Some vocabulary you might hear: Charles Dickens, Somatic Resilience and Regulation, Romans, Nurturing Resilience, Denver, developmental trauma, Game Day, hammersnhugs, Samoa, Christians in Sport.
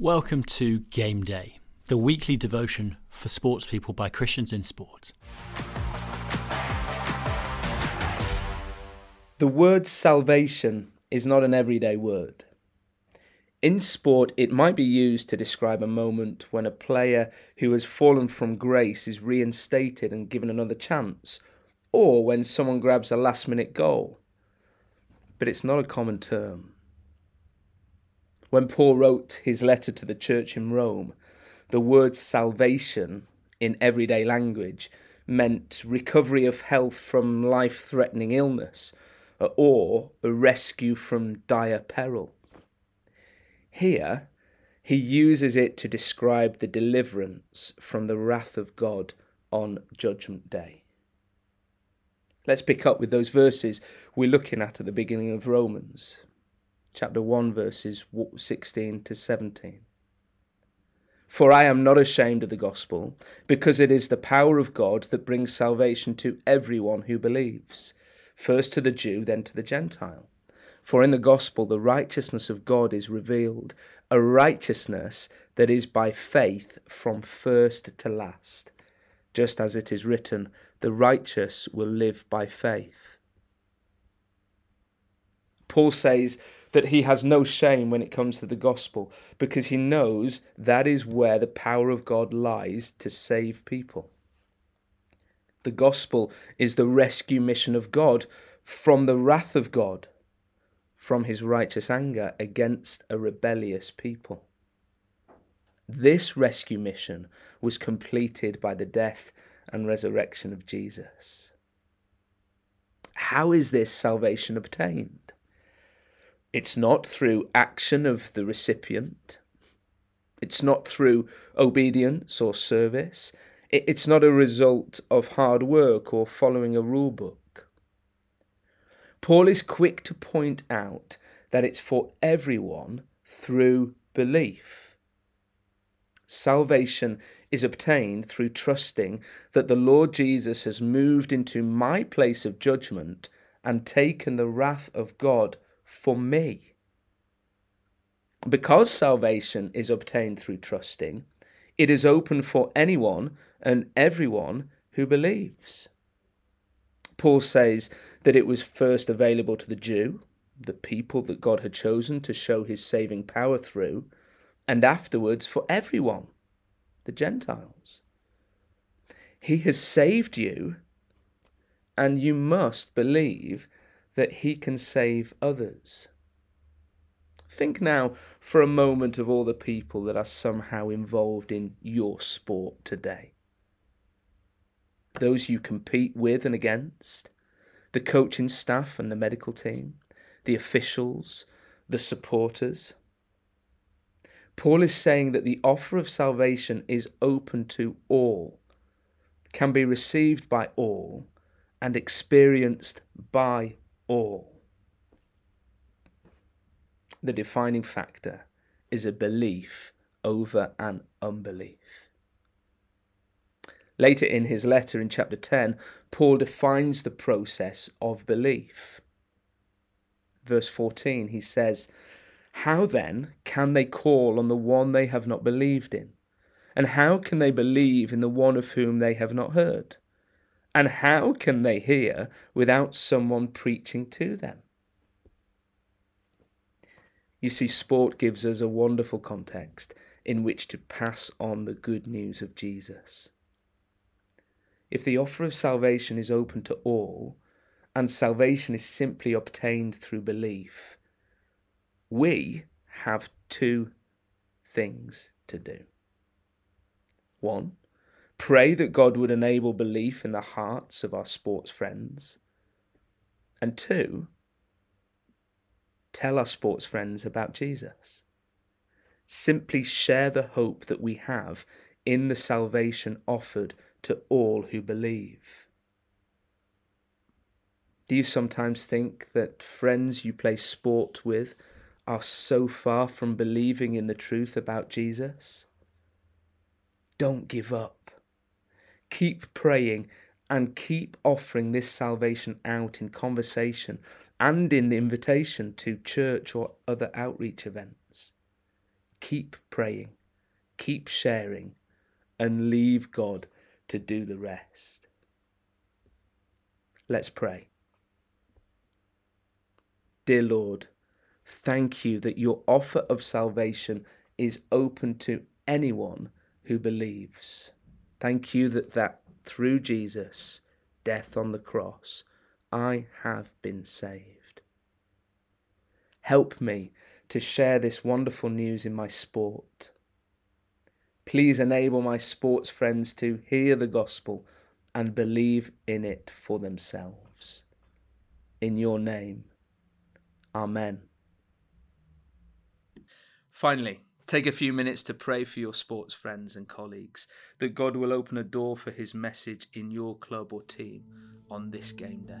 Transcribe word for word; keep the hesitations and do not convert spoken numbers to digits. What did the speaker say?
Welcome to Game Day, the weekly devotion for sports people by Christians in Sport. The word salvation is not an everyday word. In sport, it might be used to describe a moment when a player who has fallen from grace is reinstated and given another chance, or when someone grabs a last-minute goal. But it's not a common term. When Paul wrote his letter to the church in Rome, the word salvation in everyday language meant recovery of health from life-threatening illness or a rescue from dire peril. Here, he uses it to describe the deliverance from the wrath of God on Judgment Day. Let's pick up with those verses we're looking at at the beginning of Romans. Chapter one, verses sixteen to seventeen. For I am not ashamed of the gospel, because it is the power of God that brings salvation to everyone who believes, first to the Jew, then to the Gentile. For in the gospel the righteousness of God is revealed, a righteousness that is by faith from first to last, just as it is written, the righteous will live by faith. Paul says that he has no shame when it comes to the gospel because he knows that is where the power of God lies to save people. The gospel is the rescue mission of God from the wrath of God, from his righteous anger against a rebellious people. This rescue mission was completed by the death and resurrection of Jesus. How is this salvation obtained? It's not through action of the recipient. It's not through obedience or service. It's not a result of hard work or following a rule book. Paul is quick to point out that it's for everyone through belief. Salvation is obtained through trusting that the Lord Jesus has moved into my place of judgment and taken the wrath of God for me. Because salvation is obtained through trusting, it is open for anyone and everyone who believes. Paul says that it was first available to the Jew, the people that God had chosen to show his saving power through, and afterwards for everyone, the Gentiles. He has saved you, and you must believe that he can save others. Think now for a moment of all the people that are somehow involved in your sport today. Those you compete with and against, the coaching staff and the medical team, the officials, the supporters. Paul is saying that the offer of salvation is open to all, can be received by all, and experienced by all. All. The defining factor is a belief over an unbelief. Later in his letter in chapter ten, Paul defines the process of belief. Verse fourteen, he says, how then can they call on the one they have not believed in? And how can they believe in the one of whom they have not heard? And how can they hear without someone preaching to them? You see, sport gives us a wonderful context in which to pass on the good news of Jesus. If the offer of salvation is open to all, and salvation is simply obtained through belief, we have two things to do. One, pray that God would enable belief in the hearts of our sports friends. And two, tell our sports friends about Jesus. Simply share the hope that we have in the salvation offered to all who believe. Do you sometimes think that friends you play sport with are so far from believing in the truth about Jesus? Don't give up. Keep praying and keep offering this salvation out in conversation and in the invitation to church or other outreach events. keep praying, keep sharing, and leave God to do the rest. Let's pray. Dear Lord, thank you that your offer of salvation is open to anyone who believes. Thank you that, that through Jesus' death on the cross, I have been saved. Help me to share this wonderful news in my sport. Please enable my sports friends to hear the gospel and believe in it for themselves. In your name, Amen. Finally, take a few minutes to pray for your sports friends and colleagues, that God will open a door for his message in your club or team on this game day.